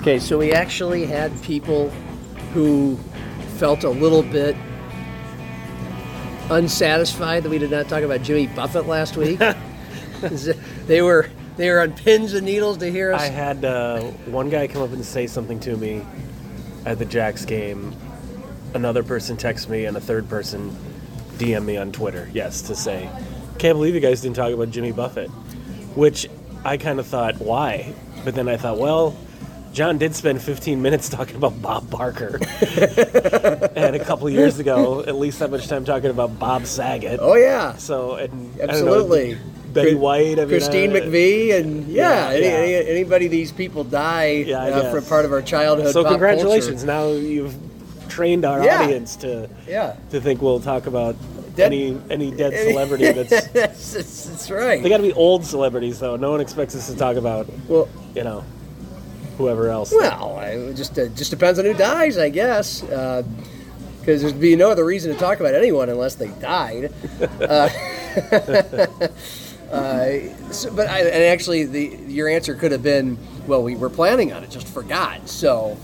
Okay, so we actually had people who felt a little bit unsatisfied that we did not talk about Jimmy Buffett last week. They were on pins and needles to hear us. I had one guy come up and say something to me at the Jacks game. Another person texted me, and a third person DM me on Twitter, yes, to say, can't believe you guys didn't talk about Jimmy Buffett, which I kind of thought, why? But then I thought, well, John did spend 15 minutes talking about Bob Barker. And a couple years ago, at least that much time talking about Bob Saget. Oh, yeah. So, and absolutely. I don't know, Betty White. I mean, Christine McVie. And anybody, these people die for part of our childhood. So congratulations. Culture. Now you've trained our audience to think we'll talk about any dead celebrity. That's right. They got to be old celebrities, though. No one expects us to talk about, whoever else. Well, it just depends on who dies, I guess. Because there'd be no other reason to talk about anyone unless they died. Your answer could have been, well, we were planning on it, just forgot. You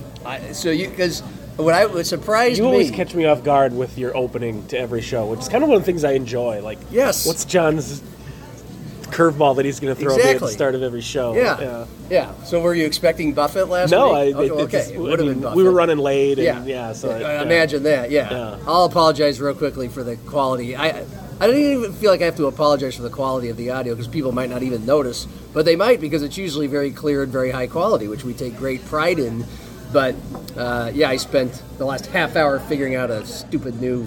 always catch me off guard with your opening to every show, which is kind of one of the things I enjoy. Like, yes, what's John's curveball that he's going to throw me at the start of every show? Yeah. So were you expecting Buffett last week? It would have been Buffett. We were running late. I imagine that. Yeah. I'll apologize real quickly for the quality. I don't even feel like I have to apologize for the quality of the audio because people might not even notice, but they might because it's usually very clear and very high quality, which we take great pride in. But, I spent the last half hour figuring out a stupid new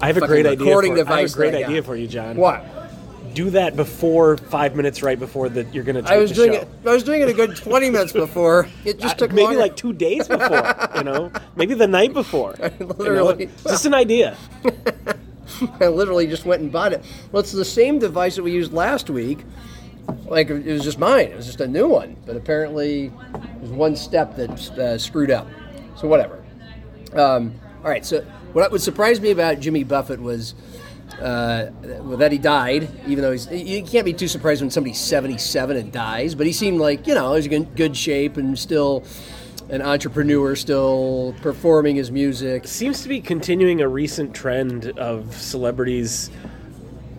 recording device. I have a great idea for you, John. What? Do that before 5 minutes right before that you're going to take the show. I was doing it a good 20 minutes before. It just took maybe longer. Like 2 days before, Maybe the night before. Literally. Just an idea. I literally just went and bought it. Well, it's the same device that we used last week. Like, it was just mine. It was just a new one. But apparently, there's one step that screwed up. So, whatever. All right. So, what surprised me about Jimmy Buffett was that he died, even though you can't be too surprised when somebody's 77 and dies. But he seemed like, he was in good shape and still an entrepreneur, still performing his music. Seems to be continuing a recent trend of celebrities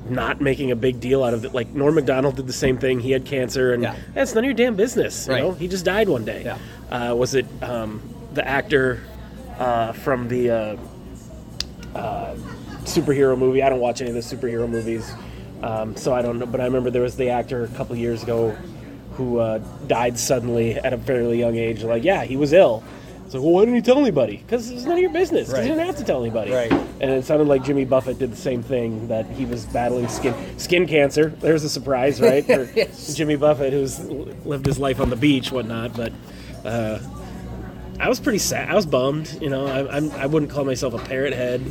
not making a big deal out of it. Like, Norm MacDonald did the same thing. He had cancer, and that's none of your damn business. You know? He just died one day. Yeah. Was it the actor from the superhero movie? I don't watch any of the superhero movies, so I don't know. But I remember there was the actor a couple years ago who died suddenly at a fairly young age. Like, he was ill. It's like, well, why didn't you tell anybody? Because it's none of your business. Because you didn't have to tell anybody. Right. And it sounded like Jimmy Buffett did the same thing, that he was battling skin cancer. There's a surprise, right, for Jimmy Buffett, who's lived his life on the beach, whatnot. But I was pretty sad. I was bummed. I wouldn't call myself a parrot head,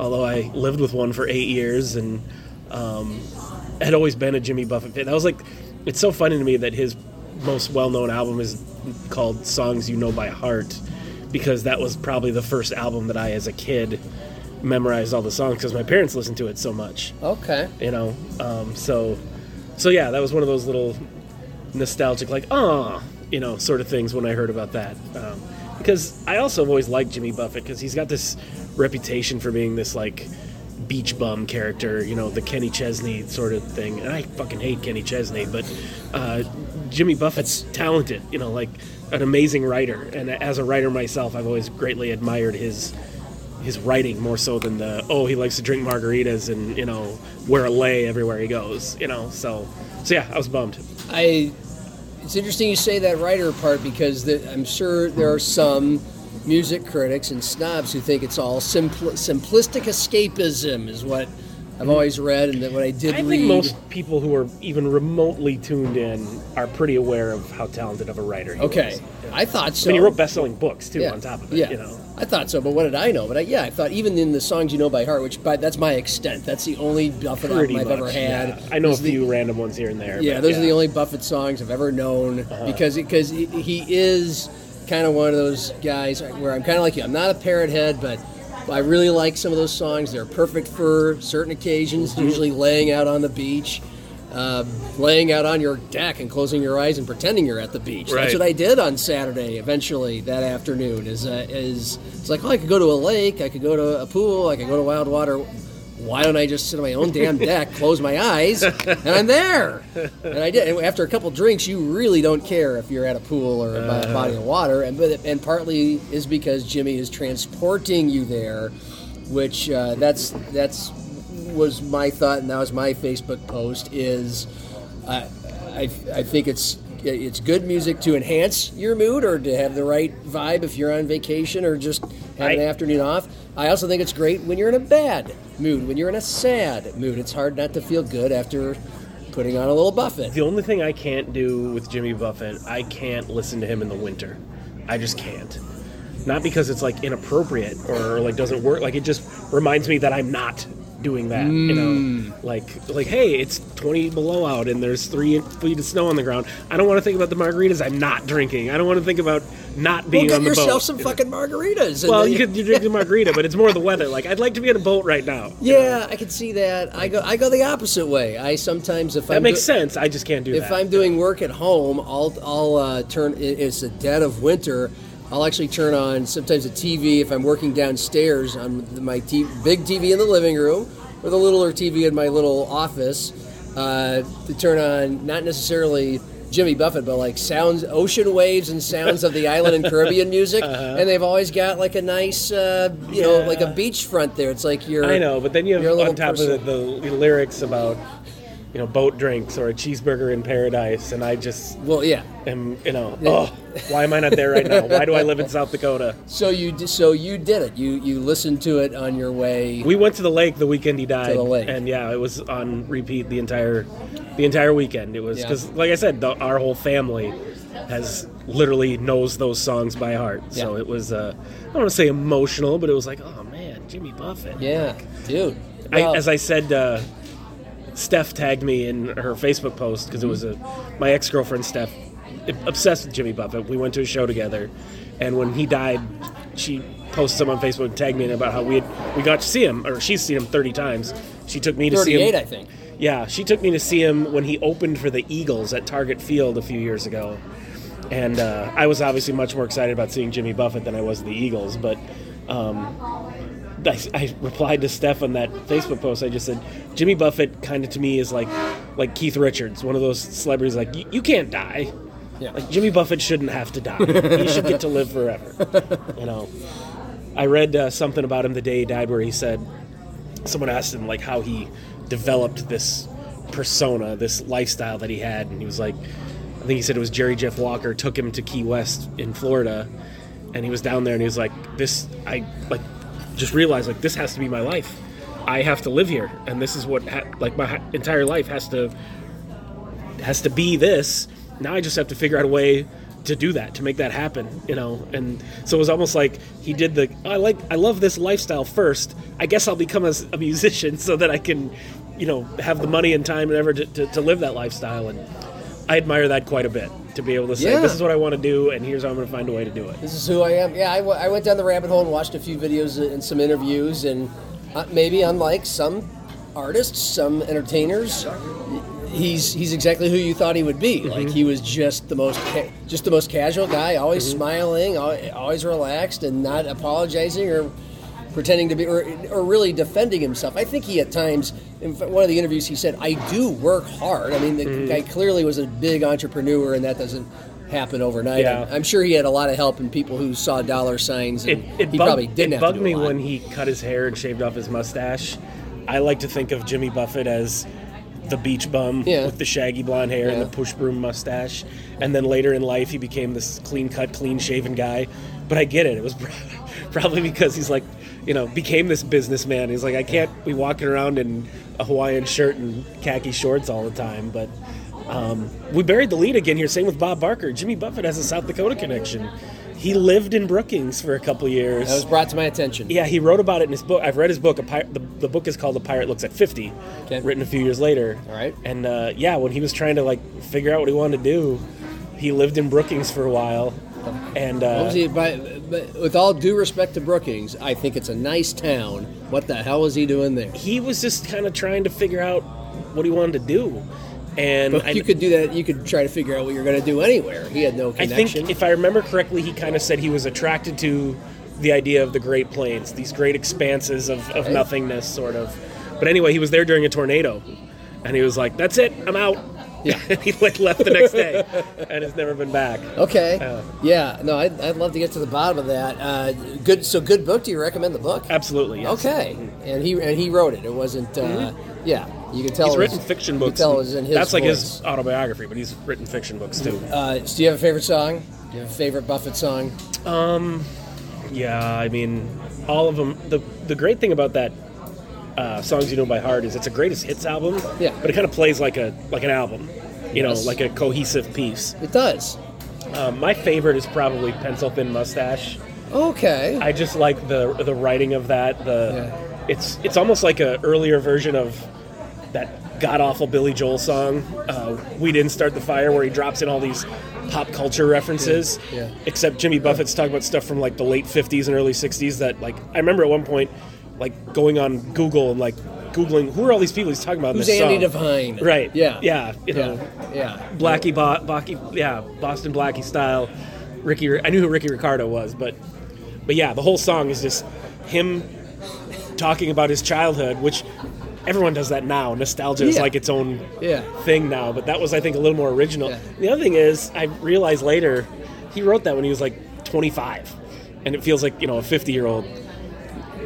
although I lived with one for 8 years and had always been a Jimmy Buffett fan. I was like... It's so funny to me that his most well-known album is called Songs You Know By Heart, because that was probably the first album that I, as a kid, memorized all the songs because my parents listened to it so much. Okay. That was one of those little nostalgic, like, sort of things when I heard about that. Because I also have always liked Jimmy Buffett because he's got this reputation for being this, like, beach bum character, the Kenny Chesney sort of thing, and I fucking hate Kenny Chesney, but Jimmy Buffett's talented, like an amazing writer, and as a writer myself, I've always greatly admired his writing more so than he likes to drink margaritas and wear a lei everywhere he goes, I was bummed. It's interesting you say that writer part because I'm sure there are some music critics and snobs who think it's all simplistic escapism is what I've always read, and that what I did read. I think most people who are even remotely tuned in are pretty aware of how talented of a writer he was. Okay, yeah. I thought so. And he wrote best-selling books, too, on top of it, you know. I thought so, but what did I know? But I thought even in the Songs You Know By Heart, which that's my extent. That's the only Buffett album I've ever had. Yeah. I know a few random ones here and there. Yeah, those are the only Buffett songs I've ever known, because he is kind of one of those guys where I'm kind of like you. I'm not a parrot head, but I really like some of those songs. They're perfect for certain occasions, usually laying out on the beach, laying out on your deck and closing your eyes and pretending you're at the beach. Right. That's what I did on Saturday, eventually, that afternoon. It's like, oh, I could go to a lake, I could go to a pool, I could go to wild water. Why don't I just sit on my own damn deck, close my eyes, and I'm there? And I did. And after a couple drinks, you really don't care if you're at a pool or by a body of water. And partly is because Jimmy is transporting you there, which was my thought, and that was my Facebook post. I think it's good music to enhance your mood or to have the right vibe if you're on vacation or just have an afternoon off. I also think it's great when you're in a bad mood, when you're in a sad mood. It's hard not to feel good after putting on a little Buffett. The only thing I can't do with Jimmy Buffett, I can't listen to him in the winter. I just can't. Not because it's like inappropriate or like doesn't work. Like it just reminds me that I'm not doing that, you know, like hey, it's 20 below out and there's 3 feet of snow on the ground. I don't want to think about the margaritas I'm not drinking. I don't want to think about not being on the boat. Well, get yourself some fucking margaritas. Well, you drink the margarita, but it's more the weather. Like, I'd like to be on a boat right now. Yeah, I can see that. I go the opposite way. I sometimes if that I'm makes sense. I just can't do that. If I'm doing work at home, I'll turn. It's the dead of winter. I'll actually turn on sometimes a TV if I'm working downstairs on my big TV in the living room or the littler TV in my little office to turn on not necessarily Jimmy Buffett, but like sounds, ocean waves and sounds of the island and Caribbean music, and they've always got like a nice, know, like a beachfront there. It's like you're. I know, but then you have on top of the lyrics about, you know, boat drinks or a cheeseburger in paradise, and I just am, you know, why am I not there right now? Why do I live in South Dakota? So you did it. You listened to it on your way. We went to the lake the weekend he died, and it was on repeat the entire weekend. It was because, like I said, our whole family has literally knows those songs by heart. Yeah. So it was I don't want to say emotional, but it was like, oh man, Jimmy Buffett. Yeah, like, dude. Well, as I said. Steph tagged me in her Facebook post because it was my ex-girlfriend Steph, obsessed with Jimmy Buffett. We went to a show together, and when he died, she posted him on Facebook and tagged me in about how we got to see him, or she's seen him 30 times. She took me to see him. 38, I think. Yeah, she took me to see him when he opened for the Eagles at Target Field a few years ago, and I was obviously much more excited about seeing Jimmy Buffett than I was the Eagles, but. I replied to Steph on that Facebook post. I just said, Jimmy Buffett kind of to me is like Keith Richards, one of those celebrities like, you can't die. Yeah. Like Jimmy Buffett shouldn't have to die. He should get to live forever. You know, I read something about him the day he died where he said, someone asked him like how he developed this persona, this lifestyle that he had. And he was like, I think he said it was Jerry Jeff Walker took him to Key West in Florida. And he was down there and he was like, just realized like this has to be my life. I have to live here, and this is what my entire life has to be this. Now I just have to figure out a way to do that, to make that happen, you know. And so it was almost like he did I love this lifestyle first. I guess I'll become a musician so that I can, you know, have the money and time and ever to live that lifestyle. And I admire that quite a bit, to be able to say, this is what I want to do, and here's how I'm going to find a way to do it. This is who I am. Yeah, I went down the rabbit hole and watched a few videos and some interviews, and maybe unlike some artists, some entertainers, he's exactly who you thought he would be. Mm-hmm. Like, he was just the most casual guy, always smiling, always relaxed, and not apologizing or pretending to be, or really defending himself. I think he at times, in one of the interviews, he said, I do work hard. I mean, the guy clearly was a big entrepreneur, and that doesn't happen overnight. Yeah. I'm sure he had a lot of help in people who saw dollar signs, and probably didn't have to do a lot. It bugged me when he cut his hair and shaved off his mustache. I like to think of Jimmy Buffett as the beach bum with the shaggy blonde hair and the push broom mustache. And then later in life, he became this clean-cut, clean-shaven guy. But I get it. It was probably because he's like, you know, became this businessman. He's like, I can't be walking around in a Hawaiian shirt and khaki shorts all the time. But we buried the lead again here. Same with Bob Barker. Jimmy Buffett has a South Dakota connection. He lived in Brookings for a couple years. That was brought to my attention. Yeah, he wrote about it in his book. I've read his book. The book is called "A Pirate Looks at 50," written a few years later. All right. And when he was trying to figure out what he wanted to do, he lived in Brookings for a while. And but with all due respect to Brookings, I think it's a nice town. What the hell was he doing there? He was just kind of trying to figure out what he wanted to do. And but you could do that. You could try to figure out what you're going to do anywhere. He had no connection. I think, if I remember correctly, he kind of said he was attracted to the idea of the Great Plains, these great expanses of nothingness, sort of. But anyway, he was there during a tornado, and he was like, "That's it, I'm out." Yeah, he left the next day, and has never been back. Okay. I'd love to get to the bottom of that. Good. So, good book. Do you recommend the book? Absolutely. Yes. Okay. Mm-hmm. And he wrote it. It wasn't. You can tell he's written fiction books. You can tell it was in his That's like voice. His autobiography, but he's written fiction books too. Do you have a favorite song? Do you have a favorite Buffett song? Yeah, I mean, all of them. The great thing about that Songs You Know By Heart is it's a greatest hits album. Yeah. But it kind of plays like an album, you know, like a cohesive piece. It does. My favorite is probably Pencil Thin Mustache. Okay. I just like the writing of that. It's almost like an earlier version of that god-awful Billy Joel song, We Didn't Start the Fire, where he drops in all these pop culture references, except Jimmy Buffett's talking about stuff from, the late 50s and early 60s that, I remember at one point, going on Google and, Googling, who are all these people he's talking about in this song? Who's Andy Devine? Right. Yeah. Yeah. Blackie, Boston Blackie style. I knew who Ricky Ricardo was, but yeah, the whole song is just him talking about his childhood, which... Everyone does that now. Nostalgia is its own thing now, but that was, I think, a little more original. Yeah. The other thing is, I realized later, he wrote that when he was 25, and it feels like, a 50-year-old.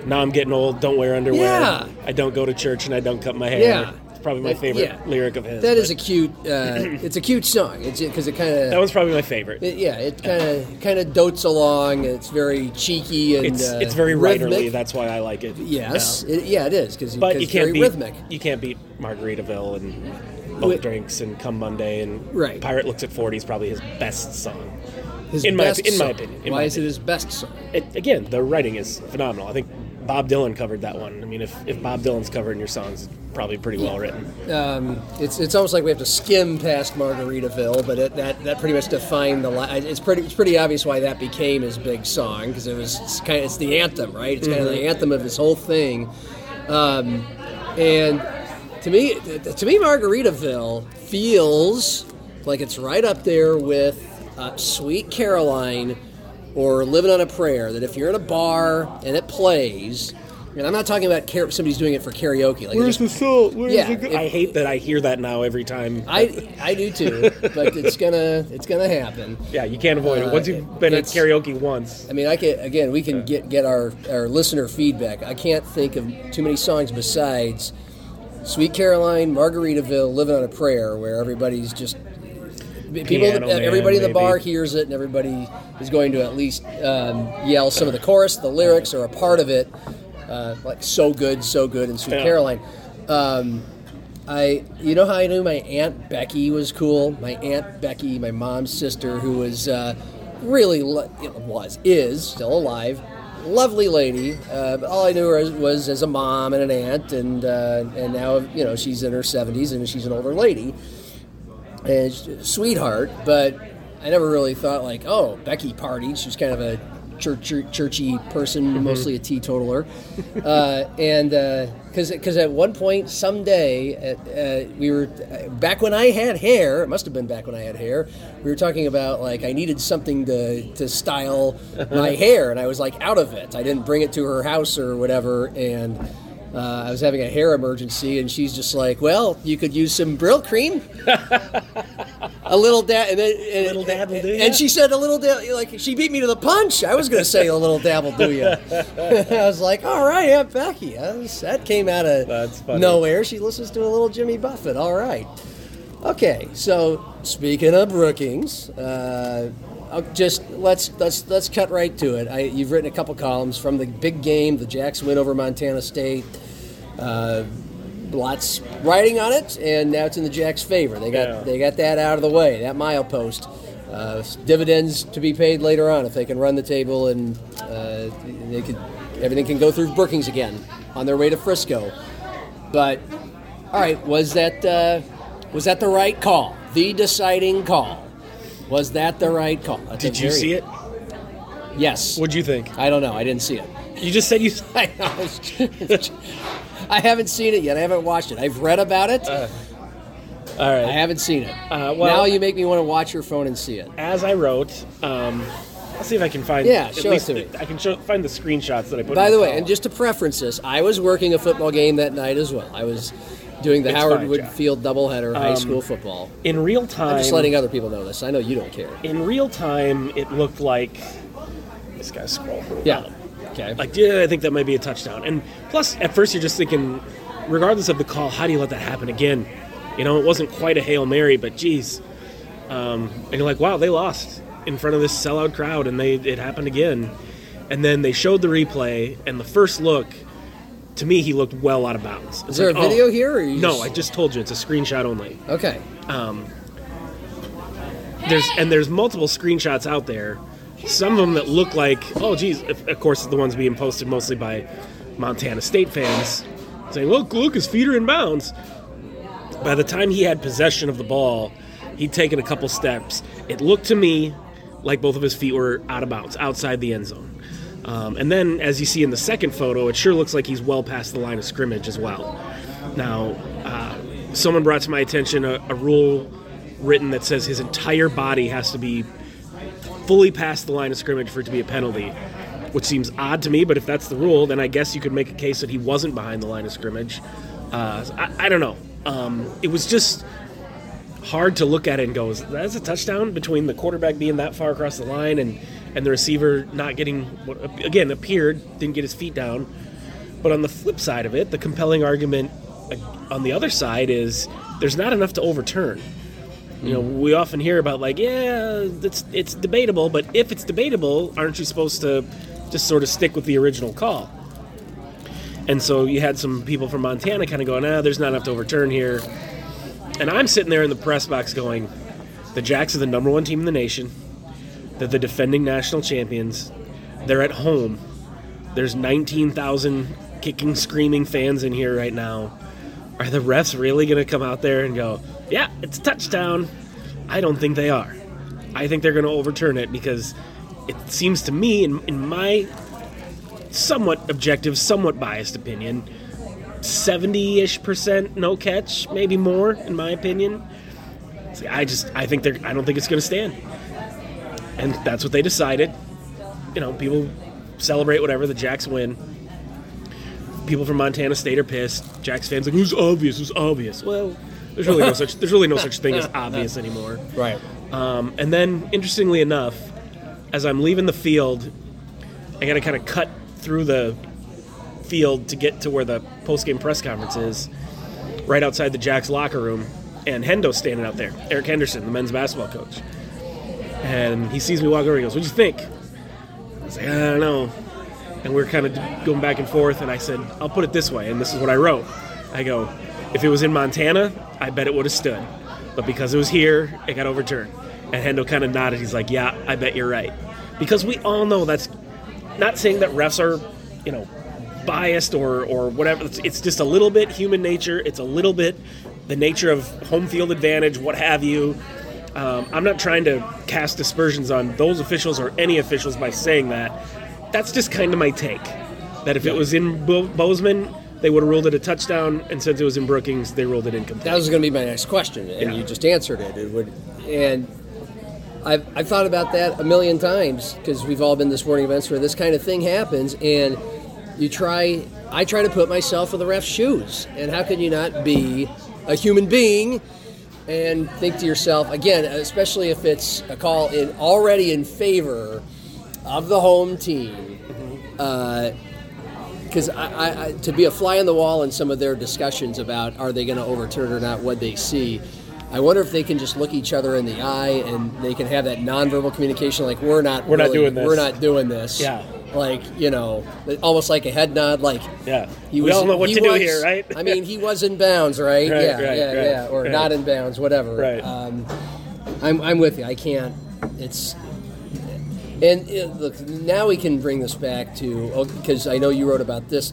Now I'm getting old, don't wear underwear, I don't go to church, and I don't cut my hair. Yeah. It's probably my favorite lyric of his. That is a cute, it's a cute song, because it kind of... That one's probably my favorite. It kind of dotes along, and it's very cheeky and it's very rhythmically rhythmic. That's why I like it. Yes. It is, because it's very rhythmic. You can't beat Margaritaville and Boat Drinks and Come Monday, and Pirate Looks at 40 is probably his best song. In my opinion. Why is it his best song? Again, the writing is phenomenal. I think Bob Dylan covered that one. I mean, if Bob Dylan's covering your songs, it's probably pretty well written. It's almost like we have to skim past Margaritaville, but that pretty much defined the line. It's pretty obvious why that became his big song, because it's the anthem, right? It's kind of the anthem of his whole thing. And to me, Margaritaville feels like it's right up there with Sweet Caroline or Living on a Prayer, that if you're in a bar and it plays, and I'm not talking about somebody's doing it for karaoke. Where's the soul? I hate that I hear that now every time. I do too, but it's gonna happen. Yeah, you can't avoid it. Once you've been at karaoke once. I mean, we can get our listener feedback. I can't think of too many songs besides Sweet Caroline, Margaritaville, Living on a Prayer, where everybody's just... everybody in the bar hears it, and everybody is going to at least yell some of the chorus. The lyrics are a part of it, so good, and Sweet Caroline. You know how I knew my Aunt Becky was cool? My Aunt Becky, my mom's sister, who was is still alive, lovely lady. All I knew her was as a mom and an aunt, and now she's in her 70s and she's an older lady. And sweetheart, but I never really thought Becky partied. She was kind of a churchy person, mostly a teetotaler. Because at one point, someday, we were back when I had hair. It must have been back when I had hair. We were talking about I needed something to style my hair, and I was out of it. I didn't bring it to her house or whatever, and I was having a hair emergency, and she's just like, well, you could use some Brill cream. A little dab, and then, and, little dabble do ya? And she said a little dabble, like she beat me to the punch. I was going to say a little dabble do you. I was like, all right, Aunt Becky. That came out of nowhere. She listens to a little Jimmy Buffett. All right. Okay, so speaking of Brookings, just let's cut right to it. You've written a couple columns from the big game, the Jacks win over Montana State. Lots riding on it, and now it's in the Jacks' favor. They got that out of the way, that milepost. Dividends to be paid later on if they can run the table, and everything can go through Brookings again on their way to Frisco. But all right, was that the right call? The deciding call. Was that the right call? Did you see it? Yes. What'd you think? I don't know. I didn't see it. You just said you saw it. I haven't seen it yet. I haven't watched it. I've read about it. All right. I haven't seen it. Well, now you make me want to watch your phone and see it. As I wrote, I'll see if I can find. Yeah, show it to me. I can find the screenshots that I put. By the way, and just to preference this, I was working a football game that night as well. I was doing the Howard Wood Field doubleheader high school football. In real time. I'm just letting other people know this. I know you don't care. In real time, it looked like this guy scrolled. Yeah. Okay. Like, yeah, I think that might be a touchdown. And plus, at first, you're just thinking, regardless of the call, how do you let that happen again? You know, it wasn't quite a Hail Mary, but geez. And you're like, wow, they lost in front of this sellout crowd, and it happened again. And then they showed the replay, and the first look, to me, he looked well out of bounds. Is there a video here? Or no, I just told you. It's a screenshot only. Okay. There's multiple screenshots out there. Some of them that look like, oh, geez. Of course, the ones being posted mostly by Montana State fans saying, look, his feet are in bounds. By the time he had possession of the ball, he'd taken a couple steps. It looked to me like both of his feet were out of bounds, outside the end zone. And then, as you see in the second photo, it sure looks like he's well past the line of scrimmage as well. Now, someone brought to my attention a rule written that says his entire body has to be fully past the line of scrimmage for it to be a penalty, which seems odd to me, but if that's the rule, then I guess you could make a case that he wasn't behind the line of scrimmage. I don't know. It was just hard to look at it and go, that's a touchdown between the quarterback being that far across the line and the receiver not getting what, again, appeared, didn't get his feet down. But on the flip side of it, the compelling argument on the other side is there's not enough to overturn. You know, we often hear about like, yeah, it's debatable, but if it's debatable, aren't you supposed to just sort of stick with the original call? And so you had some people from Montana kind of going, there's not enough to overturn here. And I'm sitting there in the press box going, the Jacks are the number one team in the nation. They're the defending national champions. They're at home. There's 19,000 kicking, screaming fans in here right now. Are the refs really going to come out there and go, yeah, it's a touchdown? I don't think they are. I think they're going to overturn it because it seems to me, in my somewhat objective, somewhat biased opinion, 70-ish% no catch, maybe more, in my opinion. See, I don't think it's going to stand. And that's what they decided. You know, people celebrate whatever, the Jacks win. People from Montana State are pissed. Jacks fans are like, it was obvious. Well, there's really no such thing as obvious anymore. Right. And then, interestingly enough, as I'm leaving the field, I got to kind of cut through the field to get to where the post-game press conference is, right outside the Jacks locker room, and Hendo's standing out there, Eric Henderson, the men's basketball coach. And he sees me walk over, he goes, what'd you think? I was like, I don't know. And we're kind of going back and forth, and I said, I'll put it this way, and this is what I wrote. I go, if it was in Montana, I bet it would have stood. But because it was here, it got overturned. And Hendo kind of nodded. He's like, yeah, I bet you're right. Because we all know that's not saying that refs are, you know, biased or whatever. It's just a little bit human nature. It's a little bit the nature of home field advantage, what have you. I'm not trying to cast aspersions on those officials or any officials by saying that. That's just kind of my take. That if it was in Bozeman, they would have ruled it a touchdown, and since it was in Brookings, they ruled it incomplete. That was going to be my next question, and you just answered it. It would, and I've thought about that a million times because we've all been to sporting events where this kind of thing happens, and I try to put myself in the ref's shoes, and how can you not be a human being and think to yourself, again, especially if it's a call in already in favor of the home team, because I to be a fly on the wall in some of their discussions about are they going to overturn or not what they see, I wonder if they can just look each other in the eye and they can have that nonverbal communication, like we're not doing this. Yeah. Like, you know, almost like a head nod, like, yeah, we all know what to do here, right? I mean, he was in bounds, right? Or not in bounds, whatever. Right. I'm with you. I can't. Look, now we can bring this back to, because I know you wrote about this.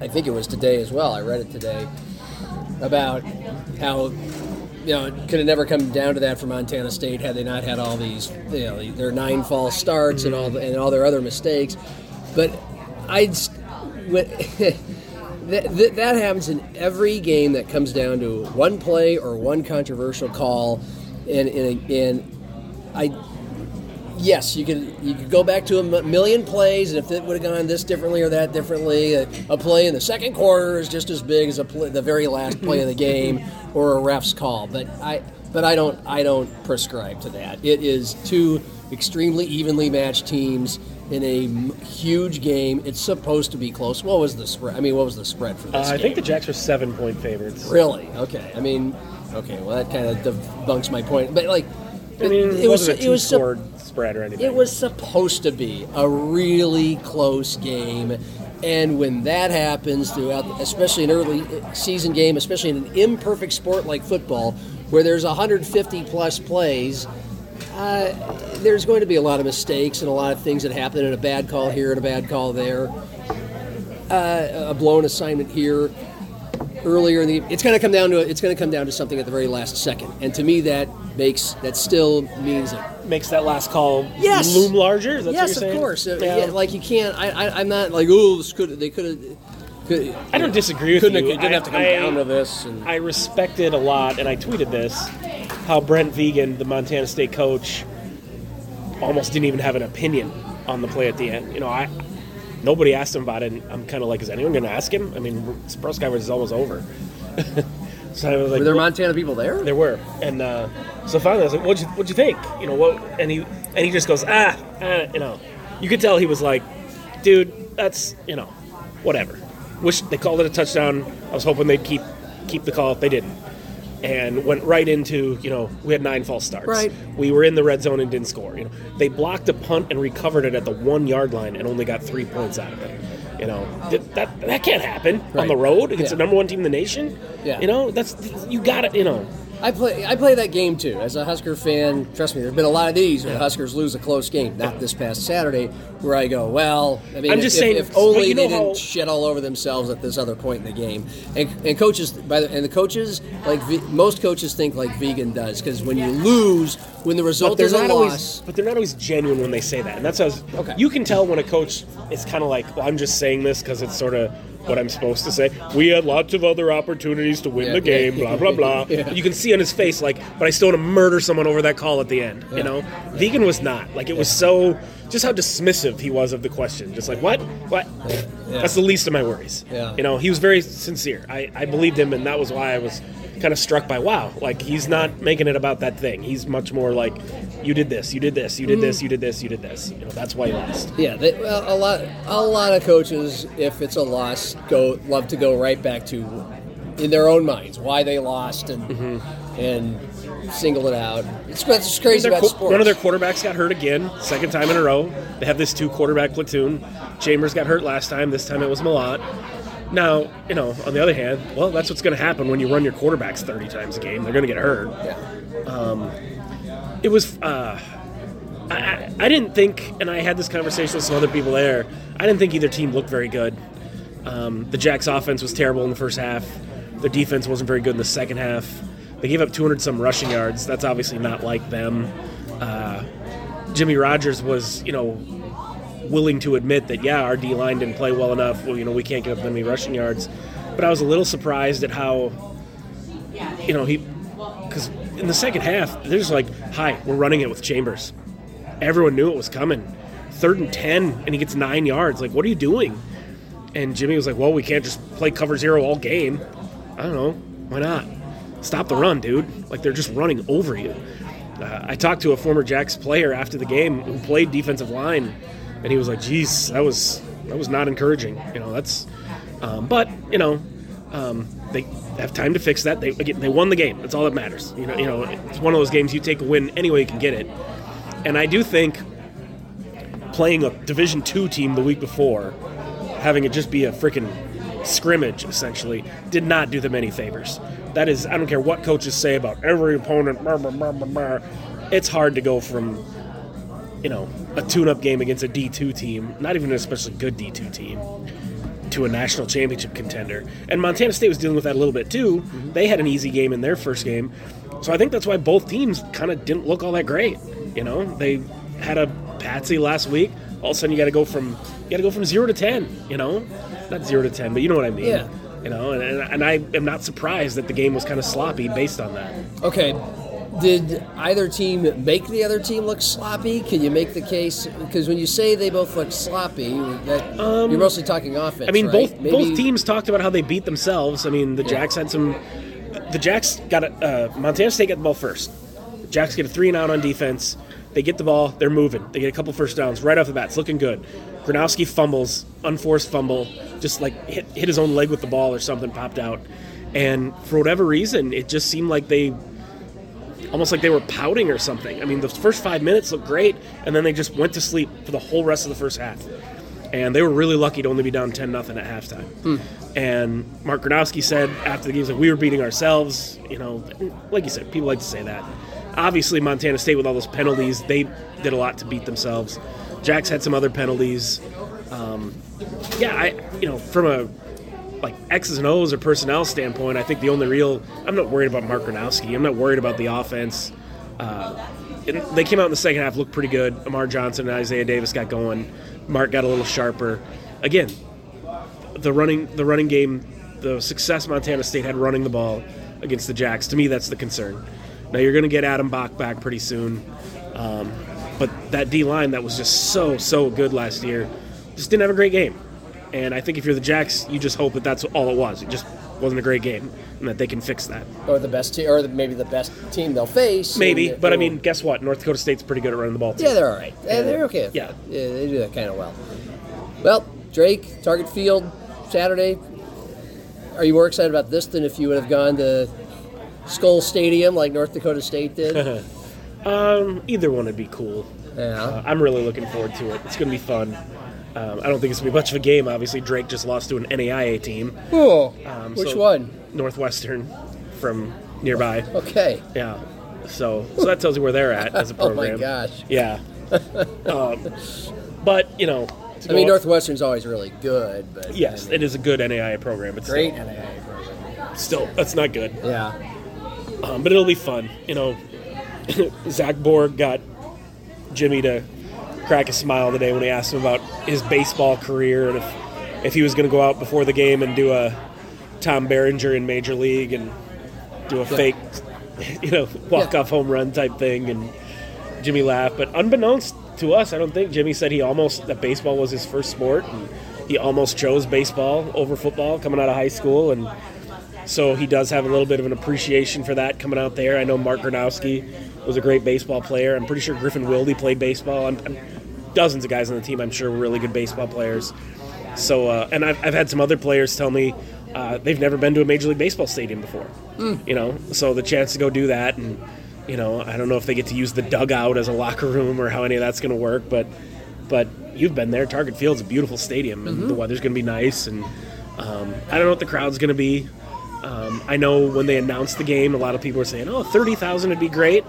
I think it was today as well. I read it today about how, you know, it could have never come down to that for Montana State had they not had all these, you know, their 9 false starts and all their other mistakes. But that happens in every game that comes down to one play or one controversial call. Yes, you could go back to a million plays, and if it would have gone this differently or that differently, a play in the second quarter is just as big as the very last play of the game or a ref's call. But I don't prescribe to that. It is 2 extremely evenly matched teams in a huge game. It's supposed to be close. What was the spread? I mean, what was the spread for this game? I think the Jacks were 7-point favorites. Really? Okay. I mean, well, that kind of debunks my point. But like, it wasn't a two-score spread or anything. It was supposed to be a really close game, and when that happens throughout, especially an early season game, especially in an imperfect sport like football, where there's 150 plus plays, there's going to be a lot of mistakes and a lot of things that happen, and a bad call here and a bad call there, a blown assignment here. Earlier in the evening, it's going to come down to something at the very last second, and to me that still means that last call loom larger. That's what you're saying? Of course. Yeah, like you can't. I'm not like I don't disagree with you. Didn't have to come down to this. And I respected a lot, and I tweeted this how Brent Vegan, the Montana State coach, almost didn't even have an opinion on the play at the end. You know, nobody asked him about it, and I'm kind of like, is anyone going to ask him? I mean, press conference is almost over. So I was like, were there Montana people there? There were, and so finally I was like, what'd you think? You know what? And he just goes, you know, you could tell he was like, dude, that's, you know, whatever. Wish they called it a touchdown. I was hoping they'd keep the call. They didn't, and went right into, you know, we had 9 false starts. Right. We were in the red zone and didn't score. You know, they blocked a punt and recovered it at the 1-yard line and only got 3 points out of it. You know, that can't happen on the road. It's the number 1 team in the nation. Yeah. You know, you got it. You know, I play that game too as a Husker fan. Trust me, there've been a lot of these where the Huskers lose a close game. Not this past Saturday, where I go, well, I mean, if only they didn't shit all over themselves at this other point in the game. And coaches, most coaches think like Vegan does, because when you lose, when the result is a loss, but they're not always genuine when they say that. And that's how you can tell when a coach is kind of like, well, I'm just saying this because it's sort of what I'm supposed to say. We had lots of other opportunities to win the game, blah, blah, blah. Yeah. You can see on his face, like, but I still want to murder someone over that call at the end, you know? Yeah. Vegan was not. Like, it was so, just how dismissive he was of the question. Just like, what? Yeah. That's the least of my worries. Yeah. You know, he was very sincere. I believed him, and that was why I was kind of struck by, wow, like, he's not making it about that thing. He's much more like, you did this, you did this, you did this, you did this, you did this. You know, that's why you lost. Yeah, a lot of coaches, if it's a loss, love to go right back to, in their own minds, why they lost and single it out. It's what's crazy about sports. One of their quarterbacks got hurt again, second time in a row. They have this 2-quarterback platoon. Chambers got hurt last time. This time it was Malott. Now, you know, on the other hand, well, that's what's going to happen when you run your quarterbacks 30 times a game. They're going to get hurt. Yeah. It was I didn't think, and I had this conversation with some other people there, I didn't think either team looked very good. The Jacks' offense was terrible in the first half. Their defense wasn't very good in the second half. They gave up 200-some rushing yards. That's obviously not like them. Jimmy Rogers was, you know, willing to admit that, yeah, our D-line didn't play well enough. Well, you know, we can't get up that many rushing yards. But I was a little surprised at how, you know, because in the second half, they're just like, hi, we're running it with Chambers. Everyone knew it was coming. 3rd and 10, and he gets 9 yards. Like, what are you doing? And Jimmy was like, well, we can't just play cover zero all game. I don't know. Why not? stop the run, dude. Like, they're just running over you. I talked to a former Jacks player after the game who played defensive line, and he was like, geez, that was not encouraging. You know, that's but, you know, they have time to fix that. They won the game. That's all that matters. You know, it's one of those games you take a win any way you can get it. And I do think playing a Division II team the week before, having it just be a freaking scrimmage, essentially, did not do them any favors. That is, I don't care what coaches say about every opponent, blah, blah, blah, blah, blah. It's hard to go from, you know, a tune-up game against a D2 team, not even an especially good D2 team, to a national championship contender. And Montana State was dealing with that a little bit, too. Mm-hmm. They had an easy game in their first game. So I think that's why both teams kind of didn't look all that great. You know, they had a patsy last week. All of a sudden, you got to go from 0 to 10. You know, not 0 to 10, but you know what I mean. Yeah. You know, and I am not surprised that the game was kind of sloppy based on that. Okay, did either team make the other team look sloppy? Can you make the case, because when you say they both look sloppy, that, you're mostly talking offense. I mean, right? Both teams talked about how they beat themselves. I mean, the Jacks had some. The Jacks got Montana State got the ball first. The Jacks get a 3 and out on defense. They get the ball. They're moving. They get a couple first downs right off the bat. It's looking good. Gronowski fumbles, unforced fumble, just like hit his own leg with the ball or something, popped out. And for whatever reason, it just seemed like they almost like they were pouting or something. I mean, the first 5 minutes looked great, and then they just went to sleep for the whole rest of the first half. And they were really lucky to only be down 10-0 at halftime. And Mark Gronowski said after the game, like, we were beating ourselves. You know, like you said, people like to say that. Obviously, Montana State, with all those penalties, they did a lot to beat themselves. Jacks had some other penalties. From a like X's and O's or personnel standpoint, I think the only real – I'm not worried about Mark Gronowski. I'm not worried about the offense. They came out in the second half, looked pretty good. Amar Johnson and Isaiah Davis got going. Mark got a little sharper. Again, the running game, the success Montana State had running the ball against the Jacks, to me, that's the concern. Now, you're going to get Adam Bach back pretty soon. But that D-line that was just so good last year just didn't have a great game. And I think if you're the Jacks, you just hope that that's all it was. It just wasn't a great game and that they can fix that. Or the best team, or maybe the best team they'll face. Maybe, but I mean, guess what? North Dakota State's pretty good at running the ball, too. Yeah, they're all right. Yeah. They're okay. Yeah. Yeah, they do that kind of well. Well, Drake, Target Field, Saturday. Are you more excited about this than if you would have gone to Skoll Stadium like North Dakota State did? Either one would be cool. Yeah. I'm really looking forward to it. It's going to be fun. I don't think it's going to be much of a game, obviously. Drake just lost to an NAIA team. Cool. Which one? Northwestern from nearby. Okay. Yeah. So that tells you where they're at as a program. Oh, my gosh. Yeah. But, you know. I mean, Northwestern's always really good. But yes, I mean, it is a good NAIA program. It's great still, NAIA program. Still, that's not good. Yeah. But it'll be fun. You know, Zach Borg got Jimmy to crack a smile today when he asked him about his baseball career and if he was going to go out before the game and do a Tom Berenger in Major League and do a fake, you know, walk-off home run type thing. And Jimmy laughed. But unbeknownst to us, I don't think, Jimmy said that baseball was his first sport and he almost chose baseball over football coming out of high school. And so he does have a little bit of an appreciation for that coming out there. I know Mark Gronowski was a great baseball player. I'm pretty sure Griffin Wilde played baseball. I'm dozens of guys on the team, I'm sure, were really good baseball players. So, and I've had some other players tell me they've never been to a Major League Baseball stadium before. You know, so the chance to go do that, and you know, I don't know if they get to use the dugout as a locker room or how any of that's going to work. But you've been there. Target Field's a beautiful stadium, and the weather's going to be nice. And I don't know what the crowd's going to be. I know when they announced the game, a lot of people were saying, 30,000 would be great.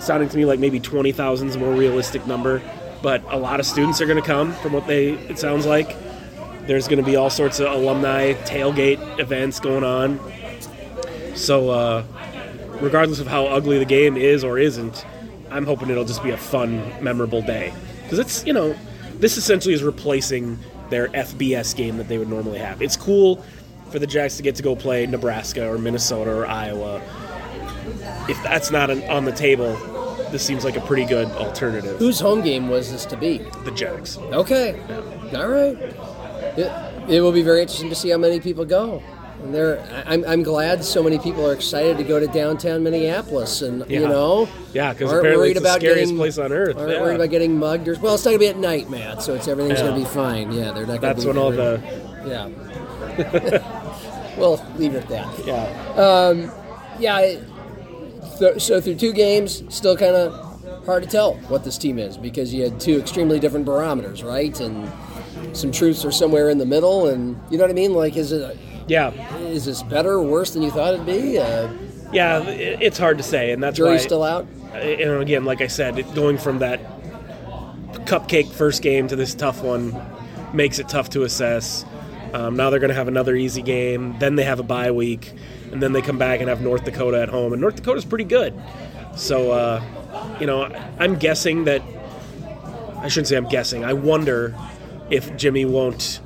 Sounding to me like maybe 20,000 is a more realistic number. But a lot of students are going to come from what it sounds like. There's going to be all sorts of alumni tailgate events going on. So regardless of how ugly the game is or isn't, I'm hoping it'll just be a fun, memorable day. Because it's, you know, this essentially is replacing their FBS game that they would normally have. It's cool for the Jacks to get to go play Nebraska or Minnesota or Iowa. If that's not on the table, this seems like a pretty good alternative. Whose home game was this to be? The Jacks. Okay. Yeah. All right. It will be very interesting to see how many people go. And I'm glad so many people are excited to go to downtown Minneapolis, and you know, because apparently it's the scariest place on earth. Aren't worried about getting mugged? Or, well, it's not gonna be at night, Matt, so it's everything's gonna be fine. Yeah, they're not. That's when all the Well, leave it at that. So through two games, still kind of hard to tell what this team is because you had two extremely different barometers, right? And some truths are somewhere in the middle, and you know what I mean. Like, is it? Is this better or worse than you thought it'd be? It's hard to say, and that's jury's still out. And again, like I said, going from that cupcake first game to this tough one makes it tough to assess. Now they're going to have another easy game. Then they have a bye week, and then they come back and have North Dakota at home. And North Dakota's pretty good. So, I'm guessing that – I shouldn't say I'm guessing. I wonder if Jimmy won't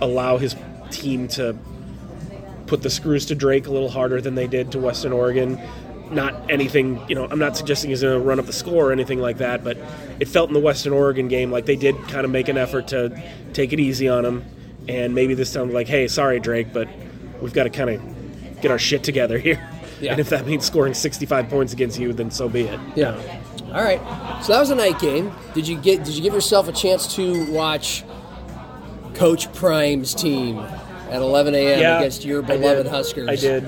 allow his team to put the screws to Drake a little harder than they did to Western Oregon. Not anything – I'm not suggesting he's going to run up the score or anything like that, but it felt in the Western Oregon game like they did kind of make an effort to take it easy on him. And maybe this time, like, hey, sorry, Drake, but we've got to kind of get our shit together here. Yeah. And if that means scoring 65 points against you, then so be it. Yeah. All right. So that was a night game. Did you give yourself a chance to watch Coach Prime's team at 11 a.m. against your beloved Huskers? I did.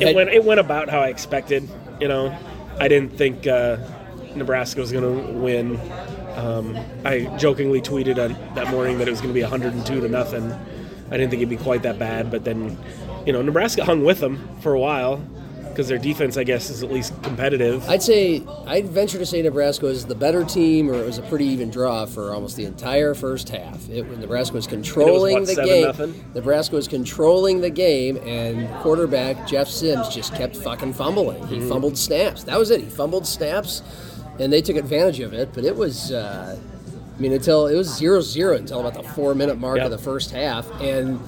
It went about how I expected. I didn't think Nebraska was going to win. I jokingly tweeted that morning that it was going to be 102-0. I didn't think it'd be quite that bad, but then, Nebraska hung with them for a while because their defense, I guess, is at least competitive. I'd venture to say Nebraska was the better team, or it was a pretty even draw for almost the entire first half. Nebraska was controlling the game. 7-0? Nebraska was controlling the game, and quarterback Jeff Sims just kept fucking fumbling. He fumbled snaps. That was it. He fumbled snaps. And they took advantage of it, but it was, until it was 0-0 until about the 4-minute mark of the first half. And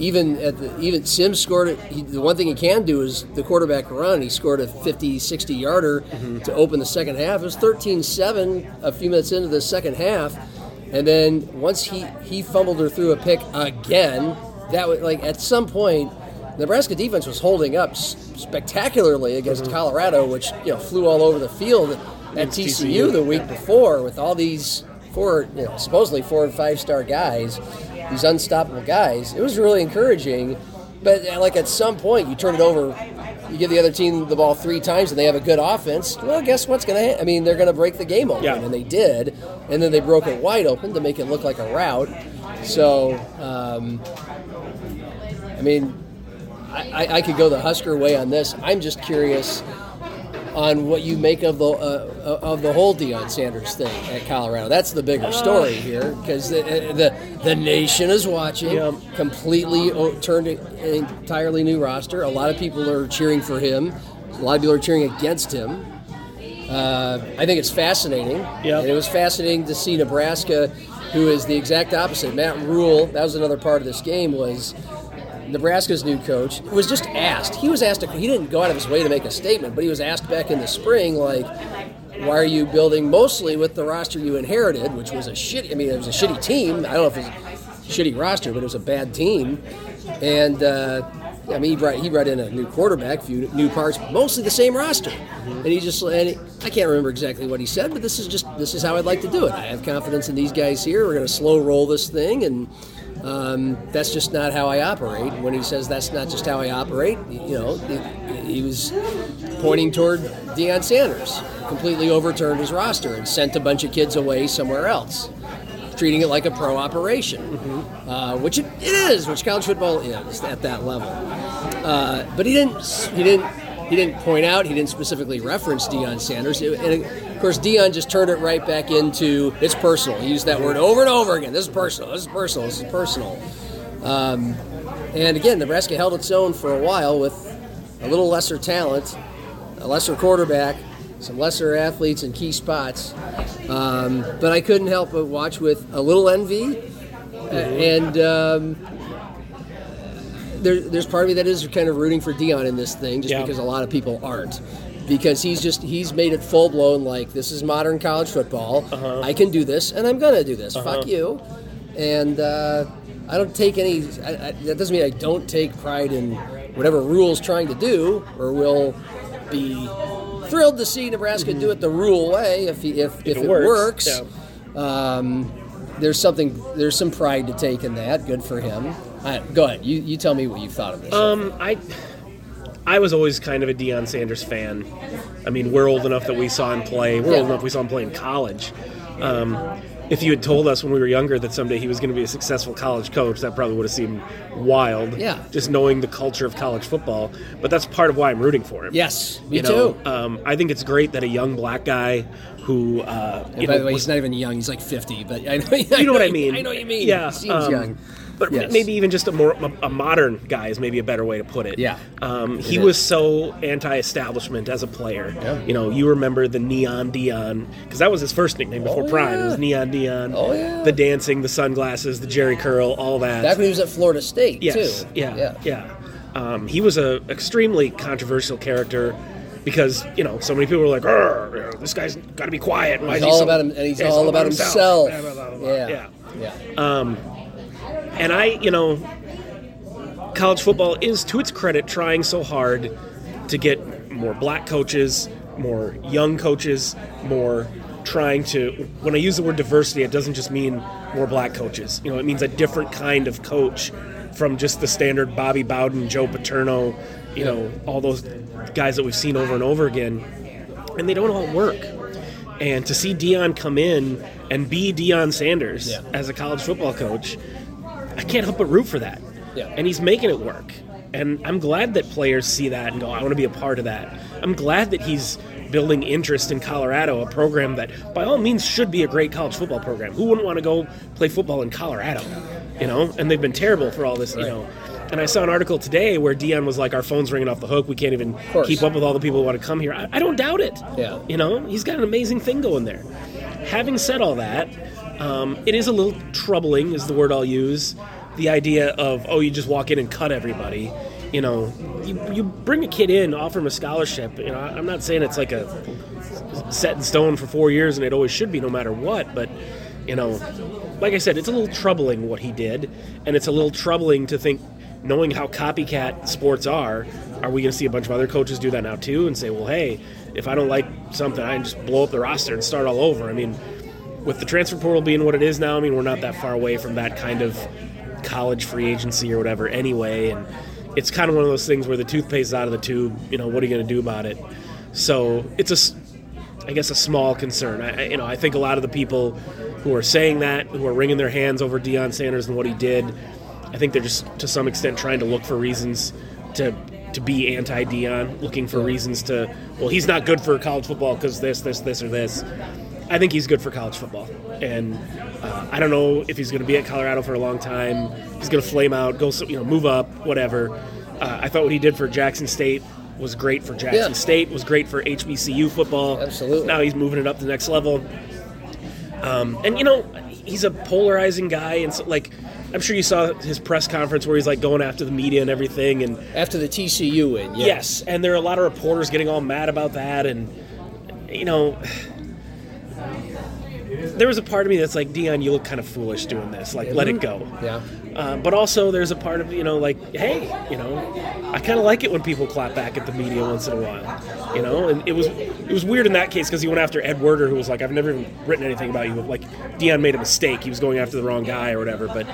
even Sims scored it. The one thing he can do is the quarterback run. He scored a 50, 60-yarder to open the second half. It was 13-7 a few minutes into the second half. And then once he fumbled her through a pick again, that was like at some point. Nebraska defense was holding up spectacularly against Colorado, which flew all over the field at TCU the week before with all these supposedly 4- and 5-star guys, these unstoppable guys. It was really encouraging, but at some point you turn it over, you give the other team the ball three times and they have a good offense. Well, guess what's going to happen? They're going to break the game open, and they did, and then they broke it wide open to make it look like a rout. So, I could go the Husker way on this. I'm just curious on what you make of the whole Deion Sanders thing at Colorado. That's the bigger story here because the nation is watching. Completely turned an entirely new roster. A lot of people are cheering for him. A lot of people are cheering against him. I think it's fascinating. And it was fascinating to see Nebraska, who is the exact opposite. Matt Rule. That was another part of this game was. Nebraska's new coach was just asked. He was asked. He didn't go out of his way to make a statement, but he was asked back in the spring, why are you building mostly with the roster you inherited, which was it was a shitty team. I don't know if it was a shitty roster, but it was a bad team. And he brought in a new quarterback, few new parts, mostly the same roster. And he just I can't remember exactly what he said, but this is how I'd like to do it. I have confidence in these guys here. We're going to slow roll this thing and. That's just not how I operate. When he says that's not just how I operate, he was pointing toward Deion Sanders, completely overturned his roster and sent a bunch of kids away somewhere else, treating it like a pro operation, which it is, which college football is at that level. But he didn't point out, he didn't specifically reference Deion Sanders. And of course, Deion just turned it right back into, it's personal. He used that word over and over again. This is personal, this is personal, this is personal. And again, Nebraska held its own for a while with a little lesser talent, a lesser quarterback, some lesser athletes in key spots. But I couldn't help but watch with a little envy. And there's part of me that is kind of rooting for Deion in this thing just because a lot of people aren't. Because he's made it full-blown like, this is modern college football. I can do this, and I'm going to do this. Fuck you. And I don't take any, that doesn't mean I don't take pride in whatever Rule's trying to do, or will be thrilled to see Nebraska do it the Rule way if it works. Yeah. There's some pride to take in that. Good for him. Go ahead. You tell me what you thought of this. I was always kind of a Deion Sanders fan. I mean, we're old enough that we saw him play. We're old enough we saw him play in college. If you had told us when we were younger that someday he was going to be a successful college coach, that probably would have seemed wild. Yeah. Just knowing the culture of college football. But that's part of why I'm rooting for him. Yes, me too. I think it's great that a young black guy who... By the way, he's not even young. He's like 50. But I know what I mean. I know what you mean. Yeah. He seems young. But maybe even just a modern guy is maybe a better way to put it. Yeah, he was so anti-establishment as a player. Yeah. You know, you remember the Neon Deion, because that was his first nickname before Prime. It was Neon Deion. Oh yeah, the dancing, the sunglasses, the Jerry curl, all that. Back when he was at Florida State too. Yeah. He was a extremely controversial character. Because, so many people were like, this guy's got to be quiet. Why he's all about himself. Blah, blah, blah, blah. Yeah. And college football is, to its credit, trying so hard to get more black coaches, more young coaches, more trying to, when I use the word diversity, it doesn't just mean more black coaches. It means a different kind of coach from just the standard Bobby Bowden, Joe Paterno, all those guys that we've seen over and over again. And they don't all work. And to see Deion come in and be Deion Sanders as a college football coach, I can't help but root for that. Yeah. And he's making it work. And I'm glad that players see that and go, I want to be a part of that. I'm glad that he's building interest in Colorado, a program that by all means should be a great college football program. Who wouldn't want to go play football in Colorado? And they've been terrible for all this, And I saw an article today where Deion was like, our phone's ringing off the hook. We can't even keep up with all the people who want to come here. I don't doubt it. Yeah. He's got an amazing thing going there. Having said all that, it is a little troubling, is the word I'll use, the idea of, you just walk in and cut everybody. You bring a kid in, offer him a scholarship. I'm not saying it's like a set in stone for 4 years and it always should be no matter what, but, like I said, it's a little troubling what he did, and it's a little troubling to think, knowing how copycat sports are we going to see a bunch of other coaches do that now too and say, well, hey, if I don't like something, I can just blow up the roster and start all over. I mean, with the transfer portal being what it is now, I mean, we're not that far away from that kind of college free agency or whatever anyway, and it's kind of one of those things where the toothpaste is out of the tube. What are you going to do about it? So it's I guess a small concern. I think a lot of the people who are saying that, who are wringing their hands over Deion Sanders and what he did, I think they're just, to some extent, trying to look for reasons to be anti-Deion, looking for reasons to, he's not good for college football because this, or this. I think he's good for college football. And I don't know if he's going to be at Colorado for a long time. He's going to flame out, go, move up, whatever. I thought what he did for Jackson State was great for Jackson State, was great for HBCU football. Absolutely. Now he's moving it up to the next level. He's a polarizing guy. And so, I'm sure you saw his press conference where he's going after the media and everything, and after the TCU win. Yes, and there are a lot of reporters getting all mad about that, and there was a part of me that's like, Deion, you look kind of foolish doing this. Let it go. Yeah. But also, there's a part of hey, I kind of like it when people clap back at the media once in a while. And it was weird in that case because he went after Ed Werder, who was like, I've never even written anything about you. Deion made a mistake. He was going after the wrong guy or whatever. But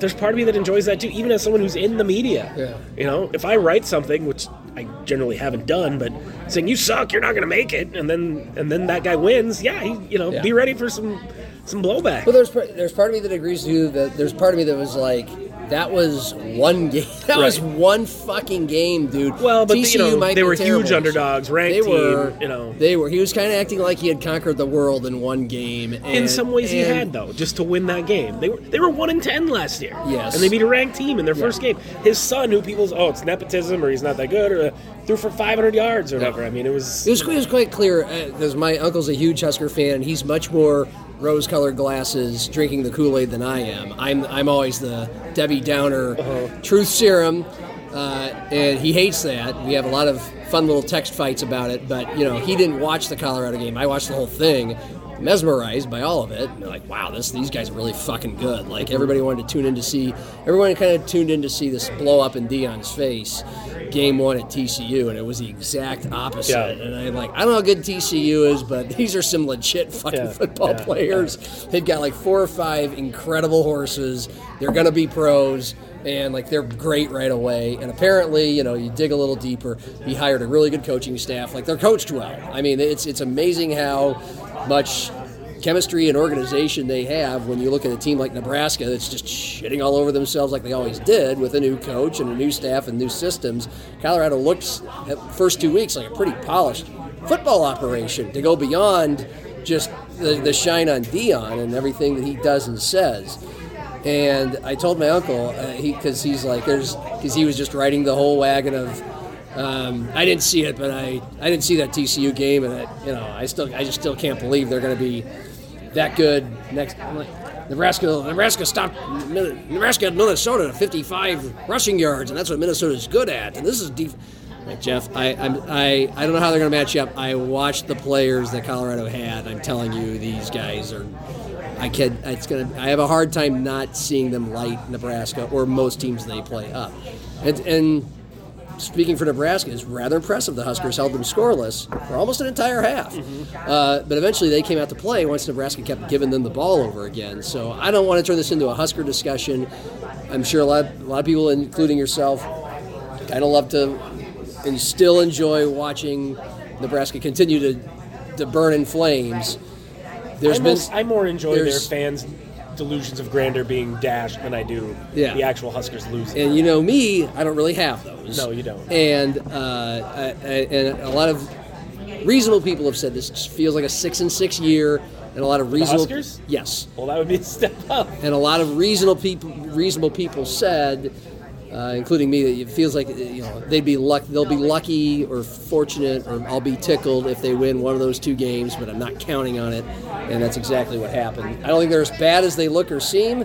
there's part of me that enjoys that too, even as someone who's in the media. Yeah. If I write something, which I generally haven't done, but saying you suck, you're not going to make it, and then that guy wins. Yeah, be ready for some blowback. Well, there's part of me that agrees too. That there's part of me that was like, that was one game. That was one fucking game, dude. Well, but TCU they were terrible. Huge underdogs, ranked team. He was kind of acting like he had conquered the world in one game. And, in some ways, he had though, just to win that game. They were 1-10 last year. Yes, and they beat a ranked team in their first game. His son, who people's it's nepotism or he's not that good, or threw for 500 yards or whatever. I mean, it was quite clear because my uncle's a huge Husker fan, and he's much more rose-colored glasses, drinking the Kool-Aid than I am. I'm always the Debbie Downer truth serum, and he hates that. We have a lot of fun little text fights about it. But, you know, he didn't watch the Colorado game. I watched the whole thing, mesmerized by all of it. And they're like, wow, these guys are really fucking good. Like, everybody wanted to tune in to see, everyone kind of tuned in to see this blow up in Deion's face game one at TCU, and it was the exact opposite. Yeah. And I'm like, I don't know how good TCU is, but these are some legit fucking football players. Yeah. They've got like 4 or 5 incredible horses. They're going to be pros. And, like, they're great right away. And apparently, you know, you dig a little deeper, he hired a really good coaching staff. Like, they're coached well. I mean, it's amazing how much chemistry and organization they have when you look at a team like Nebraska that's just shitting all over themselves like they always did with a new coach and a new staff and new systems. Colorado looks, at first 2 weeks, like a pretty polished football operation to go beyond just the shine on Deion and everything that he does and says. And I told my uncle, because he's like, because he was just riding the whole wagon of, I didn't see it, but I didn't see that TCU game, and I just still can't believe they're going to be that good next. I'm like, Nebraska stopped Nebraska and Minnesota to 55 rushing yards, and that's what Minnesota's good at. And this is deep. Like, Jeff, I don't know how they're going to match up. I watched the players that Colorado had. I'm telling you, these guys are. I have a hard time not seeing them light Nebraska or most teams they play up. And speaking for Nebraska, it's rather impressive. The Huskers held them scoreless for almost an entire half. Mm-hmm. But eventually they came out to play once Nebraska kept giving them the ball over again. So I don't want to turn this into a Husker discussion. I'm sure a lot of people, including yourself, kind of love to and still enjoy watching Nebraska continue to burn in flames. I more enjoy their fans' delusions of grandeur being dashed than I do the actual Huskers losing. And you know me, I don't really have those. No, you don't. And and a lot of reasonable people have said this feels like a 6-6 year, and a lot of reasonable the Huskers? Yes. Well, that would be a step up. And a lot of reasonable people said, including me, that it feels like, you know, they'll be lucky or fortunate, or I'll be tickled if they win one of those 2 games, but I'm not counting on it, and that's exactly what happened. I don't think they're as bad as they look or seem,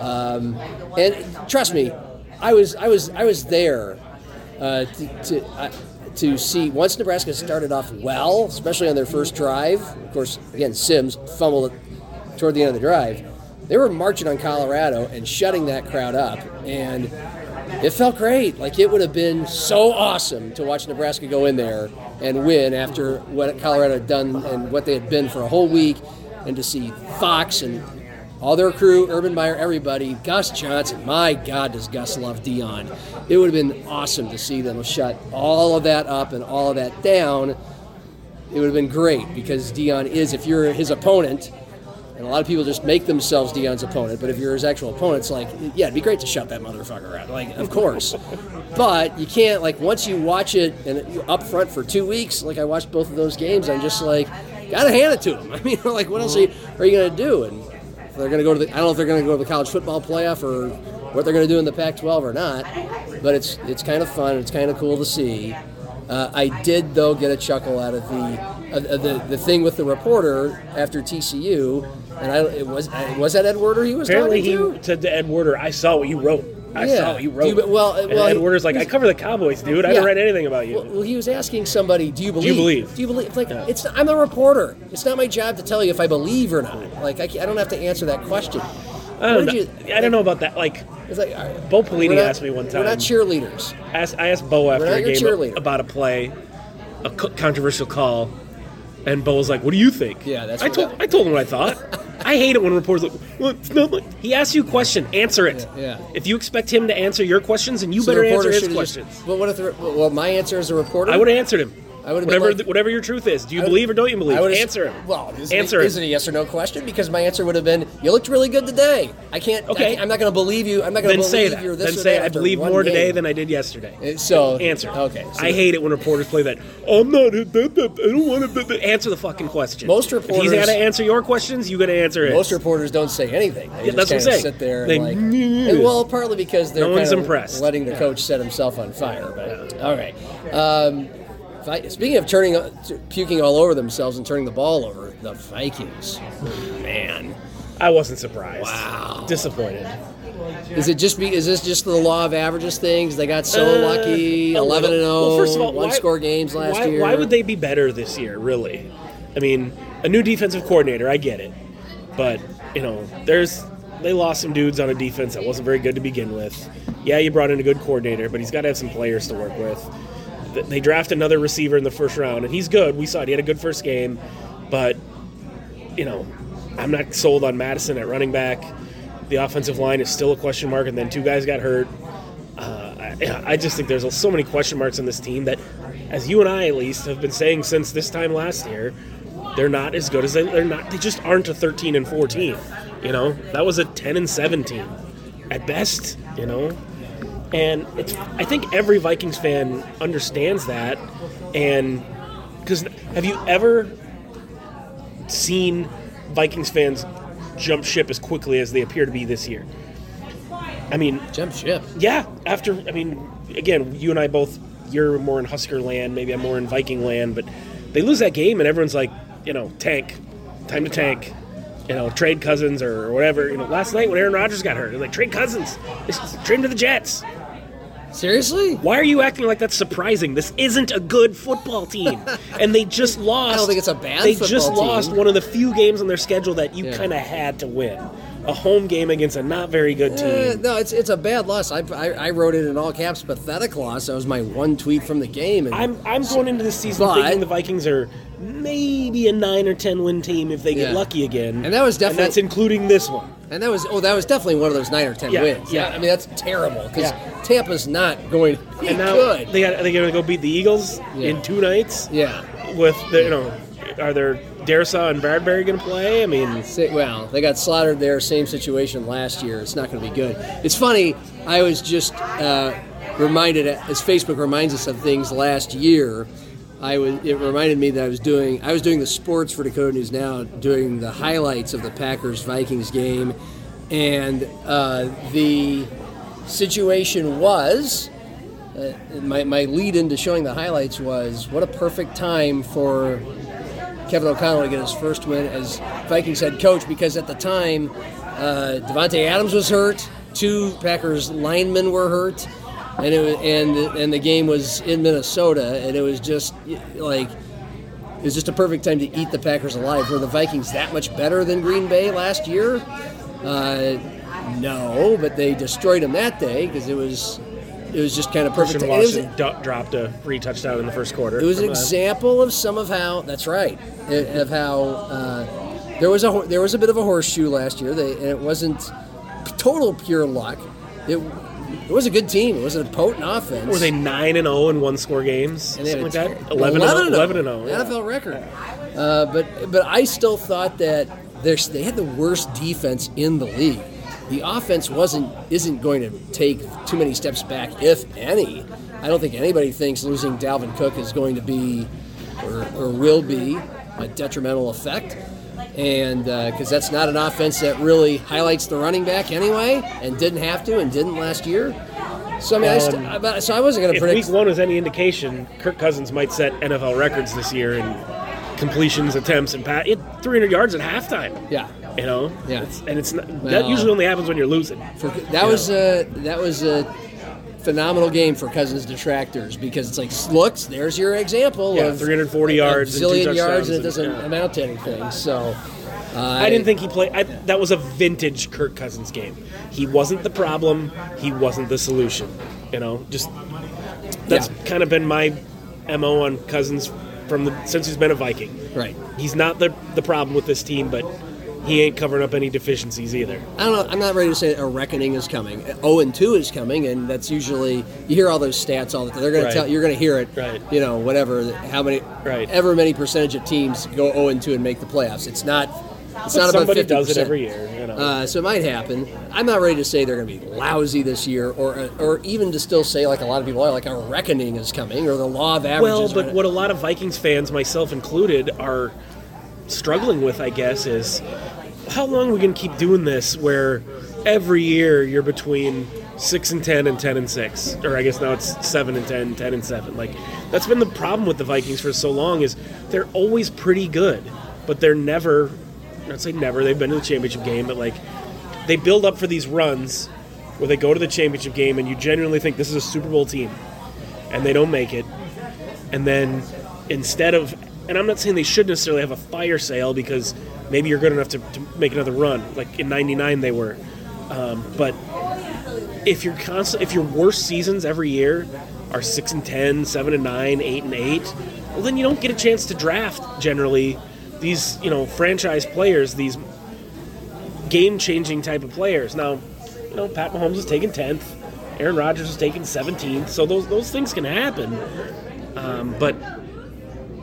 and trust me, I was there to see once Nebraska started off well, especially on their first drive. Of course, again, Sims fumbled it toward the end of the drive. They were marching on Colorado and shutting that crowd up, and it felt great. Like, it would have been so awesome to watch Nebraska go in there and win after what Colorado had done and what they had been for a whole week, and to see Fox and all their crew, Urban Meyer, everybody, Gus Johnson. My God, does Gus love Deion. It would have been awesome to see them shut all of that up and all of that down. It would have been great, because Deion is, if you're his opponent, and a lot of people just make themselves Deion's opponent, but if you're his actual opponent, it's like, yeah, it'd be great to shut that motherfucker out. Like, of course. But you can't, like, once you watch it and you're up front for 2 weeks, like I watched both of those games, I'm just like, gotta hand it to him. I mean, like, what else are you gonna do? And they're gonna go to I don't know if they're gonna go to the college football playoff or what they're gonna do in the Pac-12 or not, but it's kind of fun. It's kind of cool to see. I did, though, get a chuckle out of the thing with the reporter after TCU, and was that Ed Werder he was apparently talking to? Apparently, to Ed Werder, I saw what you wrote. I saw what you wrote. And Ed Werder's like, I cover the Cowboys, dude. I haven't read anything about you. Well, he was asking somebody, do you believe? It's like, I'm a reporter. It's not my job to tell you if I believe or not. Like, I don't have to answer that question. I don't know about that. Like, it's like, right, Bo Pelini asked me one time. We're not cheerleaders. I asked Bo after a game about a play, a controversial call, and Bo was like, "What do you think?" Yeah, that's. I told him what I thought. I hate it when reporters like, well, it's not like, he asks you a question, answer it. Yeah. If you expect him to answer your questions, and you so better answer his questions. Well, my answer as a reporter, I would have answered him. I would have whatever your truth is. Do you believe or don't you believe? Answer him. Well, isn't it a yes or no question? Because my answer would have been, "You looked really good today. I can't. Okay, I'm not going to believe you. I'm not going to believe you're this." Then say, "I believe more today than I did yesterday." So answer. Okay. I hate it when reporters play that. I'm not. I don't want to answer the fucking question. Most reporters. If he's got to answer your questions, you got to answer it. Most reporters don't say anything. They just kind of sit there and well, partly because they're letting the coach set himself on fire. But all right. Speaking of puking all over themselves and turning the ball over, the Vikings. Man. I wasn't surprised. Wow. Disappointed. Is it just is this just the law of averages things? They got so lucky, 11-0, well, first of all, one-score games last year. Why would they be better this year, really? I mean, a new defensive coordinator, I get it. But, you know, they lost some dudes on a defense that wasn't very good to begin with. Yeah, you brought in a good coordinator, but he's got to have some players to work with. They draft another receiver in the first round, and he's good. We saw it. He had a good first game. But, you know, I'm not sold on Madison at running back. The offensive line is still a question mark, and then two guys got hurt. I just think there's so many question marks on this team that, as you and I at least have been saying since this time last year, they're not as good as they just aren't a 13-4 team. You know, that was a 10-7 team at best, you know. And I think every Vikings fan understands that. And because have you ever seen Vikings fans jump ship as quickly as they appear to be this year? I mean, jump ship. Yeah. Again, you and I both, you're more in Husker land, maybe I'm more in Viking land, but they lose that game and everyone's like, you know, time to tank. You know, trade Cousins or whatever. You know, last night when Aaron Rodgers got hurt, they're like, trade Cousins. Trade him to the Jets. Seriously? Why are you acting like that's surprising? This isn't a good football team. And they just lost. I don't think it's a bad football team. They just lost one of the few games on their schedule that you kind of had to win. A home game against a not very good team. No, it's a bad loss. I wrote it in all caps, pathetic loss. That was my one tweet from the game. And I'm going into this season thinking the Vikings are maybe a 9 or 10 win team if they get lucky again. And that was definitely, and that's including this one. And that was definitely one of those 9 or 10 wins. Yeah, I mean that's terrible because Tampa's not going to be good. Are they going to go beat the Eagles in 2 nights? Yeah, with the are there? Darrisaw and Bradbury going to play? I mean... Well, they got slaughtered there, same situation last year. It's not going to be good. It's funny, I was just reminded, as Facebook reminds us of things last year, it reminded me that I was doing the sports for Dakota News Now, doing the highlights of the Packers-Vikings game, and the situation was... My lead into showing the highlights was, what a perfect time for Kevin O'Connell to get his first win as Vikings head coach, because at the time, Devontae Adams was hurt, 2 Packers linemen were hurt, and the game was in Minnesota, and it was just a perfect time to eat the Packers alive. Were the Vikings that much better than Green Bay last year? No, but they destroyed them that day because it was just kind of perfect. Christian Watson dropped a free touchdown in the first quarter. It was an example of how there was a bit of a horseshoe last year, and it wasn't total pure luck. It was a good team. It was a potent offense. Were they 9-0 in one-score games? And something like that? 11-0. NFL record. But I still thought that they had the worst defense in the league. The offense isn't going to take too many steps back, if any. I don't think anybody thinks losing Dalvin Cook is going to be or will be a detrimental effect, and because that's not an offense that really highlights the running back anyway, and didn't have to and didn't last year. So I wasn't going to predict. If week one was any indication, Kirk Cousins might set NFL records this year in completions, attempts, and pass. 300 yards at halftime. Yeah. You know, that usually only happens when you're losing. That was a phenomenal game for Cousins' detractors, because it's like, look, there's your example of 340 yards, a zillion yards, and it doesn't amount to anything. So I didn't think he played. That was a vintage Kirk Cousins game. He wasn't the problem. He wasn't the solution. You know, that's kind of been my MO on Cousins since he's been a Viking. Right. He's not the problem with this team, but he ain't covering up any deficiencies either. I don't know. I'm not ready to say a reckoning is coming. 0-2 is coming, and that's usually, you hear all those stats all the time. They're going to tell you're going to hear it. Right. You know, whatever, how many, ever many percentage of teams go 0-2 and make the playoffs. It's not about 50%. Somebody does it every year. You know. So it might happen. I'm not ready to say they're going to be lousy this year, or even to still say, like a lot of people are, like a reckoning is coming, or the law of averages. Well, but what a lot of Vikings fans, myself included, are struggling with, I guess, is how long are we going to keep doing this where every year you're between 6-10 and 10-6, or I guess now it's 7-10, 10-7. Like, that's been the problem with the Vikings for so long, is they're always pretty good, but they're never, I'd say never, they've been to the championship game, but like they build up for these runs where they go to the championship game and you genuinely think this is a Super Bowl team, and they don't make it. And then instead of, and I'm not saying they should necessarily have a fire sale because maybe you're good enough to make another run, like in 99 they were. But if your worst seasons every year are 6-10, 7-9, 8-8, well then you don't get a chance to draft generally these, you know, franchise players, these game-changing type of players. Now, you know, Pat Mahomes is taken 10th, Aaron Rodgers is taken 17th, so those things can happen. But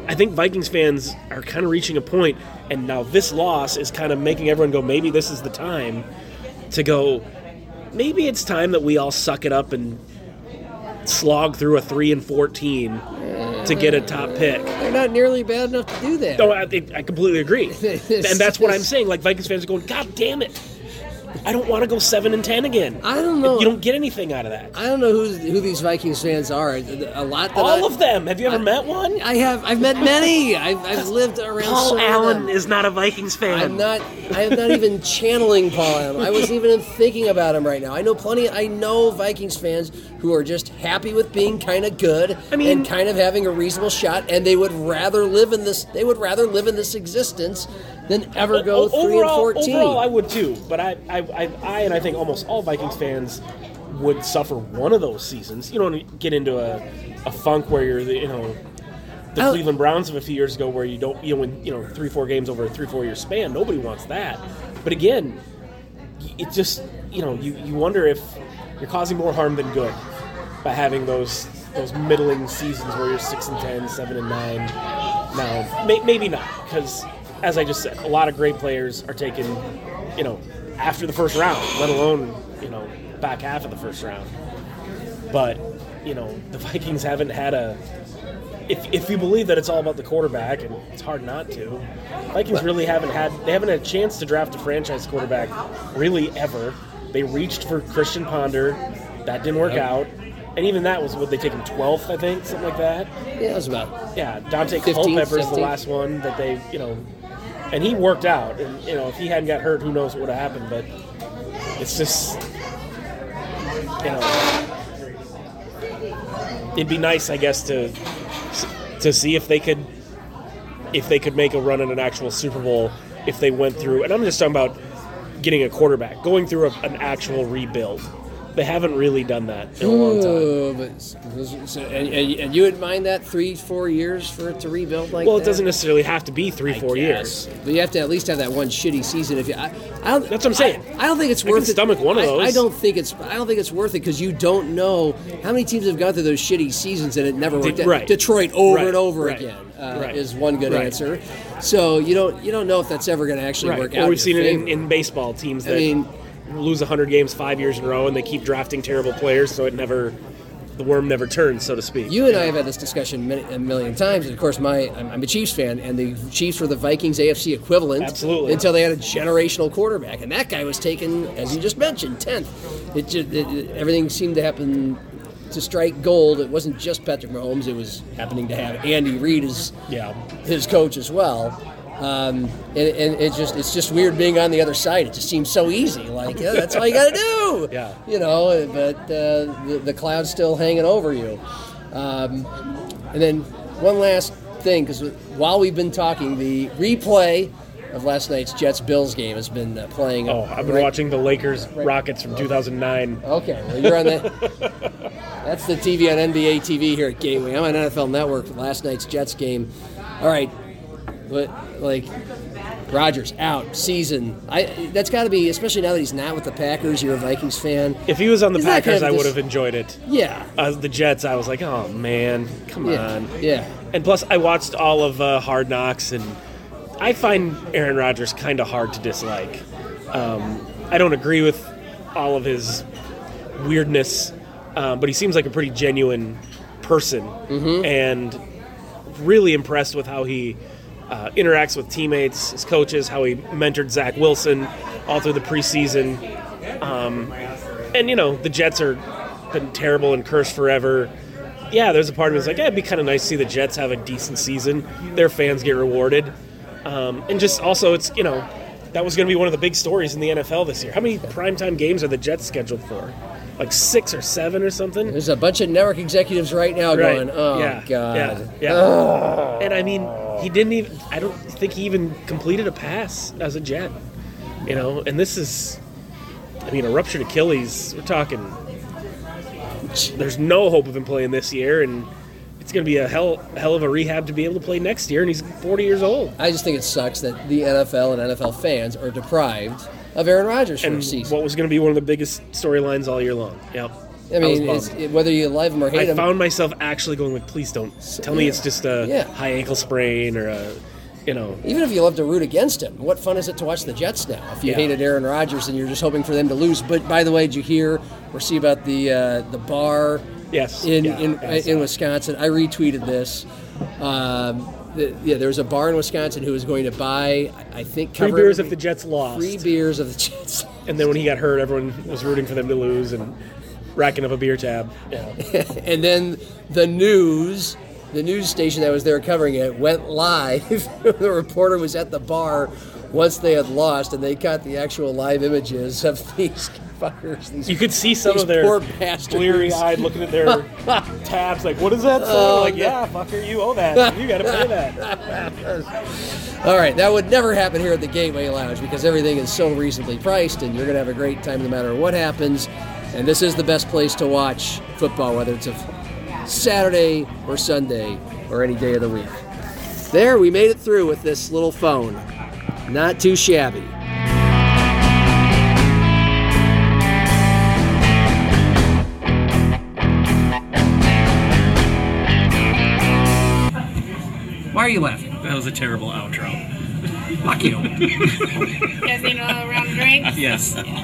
I think Vikings fans are kind of reaching a point, and now this loss is kind of making everyone go, maybe this is the time to go, maybe it's time that we all suck it up and slog through a 3-14 to get a top pick. They're not nearly bad enough to do that. No, I completely agree. And that's what I'm saying. Like, Vikings fans are going, God damn it, I don't want to go 7-10 again. I don't know. You don't get anything out of that. I don't know who these Vikings fans are. A lot. All of them. Have you ever met one? I have. I've met many. I've lived around. Paul Allen is not a Vikings fan. I'm not even channeling Paul Allen. I wasn't even thinking about him right now. I know Vikings fans who are just happy with being kind of good and kind of having a reasonable shot, and they would rather live in this. They would rather live in this existence than ever go 3-14. Overall, I would too, but I think almost all Vikings fans would suffer one of those seasons. You don't get into a funk where you're, the Cleveland Browns of a few years ago, where you don't, win, 3-4 games over a 3-4 year span. Nobody wants that. But again, it just, you wonder if you're causing more harm than good by having those middling seasons where you're 6-10, 7-9. Now, maybe not, because, as I just said, a lot of great players are taken, after the first round, let alone, back half of the first round. But, the Vikings haven't had a... If you believe that it's all about the quarterback, and it's hard not to, Vikings really haven't had a chance to draft a franchise quarterback, really, ever. They reached for Christian Ponder. That didn't work out. And even that was, they take him 12th, I think, something like that? Yeah, it was about... Yeah, Dante Culpepper is the last one that they, And he worked out, and if he hadn't got hurt, who knows what would have happened. But it's just, it'd be nice, I guess, to see if they could make a run at an actual Super Bowl if they went through. And I'm just talking about getting a quarterback, going through an actual rebuild. They haven't really done that in a long time. But you would mind that 3-4 years for it to rebuild like that? Well, it doesn't necessarily have to be 3-4 years. But you have to at least have that one shitty season. That's what I'm saying. I don't think it's worth it. I can stomach one of those. I don't think it's worth it because you don't know how many teams have gone through those shitty seasons and it never worked out. Right. Detroit over and over again. Is one good answer. So you don't know if that's ever going to actually work out. Or we've seen it in baseball teams that... lose 100 games 5 years in a row, and they keep drafting terrible players, so the worm never turns, so to speak. You and I have had this discussion a million times, and of course, I'm a Chiefs fan, and the Chiefs were the Vikings AFC equivalent. Absolutely. Until they had a generational quarterback, and that guy was taken, as you just mentioned, 10th. Everything seemed to happen to strike gold. It wasn't just Patrick Mahomes, it was happening to have Andy Reid as his coach as well. And it's just weird being on the other side. It just seems so easy. Like, that's all you got to do. Yeah. But the cloud's still hanging over you. And then one last thing, because while we've been talking, the replay of last night's Jets-Bills game has been playing. Oh, I've been watching the Lakers-Rockets from 2009. Okay, well, you're on that. That's the TV on NBA TV here at Gateway. I'm on NFL Network for last night's Jets game. All right. But, Rodgers out, season. That's got to be, especially now that he's not with the Packers, you're a Vikings fan. If he was on the Packers, I would have enjoyed it. Yeah. The Jets, I was like, oh, man, come on. Yeah. And plus, I watched all of Hard Knocks, and I find Aaron Rodgers kind of hard to dislike. I don't agree with all of his weirdness, but he seems like a pretty genuine person. Mm-hmm. And really impressed with how he... interacts with teammates, his coaches, how he mentored Zach Wilson all through the preseason. And, the Jets are been terrible and cursed forever. Yeah, there's a part of me that's like, it'd be kind of nice to see the Jets have a decent season. Their fans get rewarded. And just also, it's, that was going to be one of the big stories in the NFL this year. How many primetime games are the Jets scheduled for? Like 6 or 7 or something? There's a bunch of network executives right now going, oh, yeah. God. Yeah. Oh. And, I mean, he didn't even – I don't think he even completed a pass as a Jet, you know. And this is – I mean, a ruptured Achilles. We're talking – there's no hope of him playing this year, and – it's going to be a hell of a rehab to be able to play next year, and he's 40 years old. I just think it sucks that the NFL and NFL fans are deprived of Aaron Rodgers for a season. What was going to be one of the biggest storylines all year long. Yep. I mean, whether you love him or hate him. I found myself actually going, like, please don't tell me it's just a high ankle sprain or a, you know. Even if you love to root against him, what fun is it to watch the Jets now? If you hated Aaron Rodgers and you're just hoping for them to lose. But, by the way, did you hear or see about the bar? Yes. In Wisconsin. I retweeted this. There was a bar in Wisconsin who was going to buy, I think, free beers if the Jets lost. And then when he got hurt, everyone was rooting for them to lose and racking up a beer tab. Yeah. And then the news station that was there covering it went live. The reporter was at the bar once they had lost, and they caught the actual live images of these fuckers. You could see some of their bleary-eyed looking at their tabs, like, what does that say? Fucker, you owe that. You got to pay that. All right, that would never happen here at the Gateway Lounge because everything is so reasonably priced, and you're going to have a great time no matter what happens. And this is the best place to watch football, whether it's a Saturday or Sunday or any day of the week. There, we made it through with this little phone. Not too shabby. Why are you laughing? That was a terrible outro. Fuck you. You guys need another round of drinks? Yes.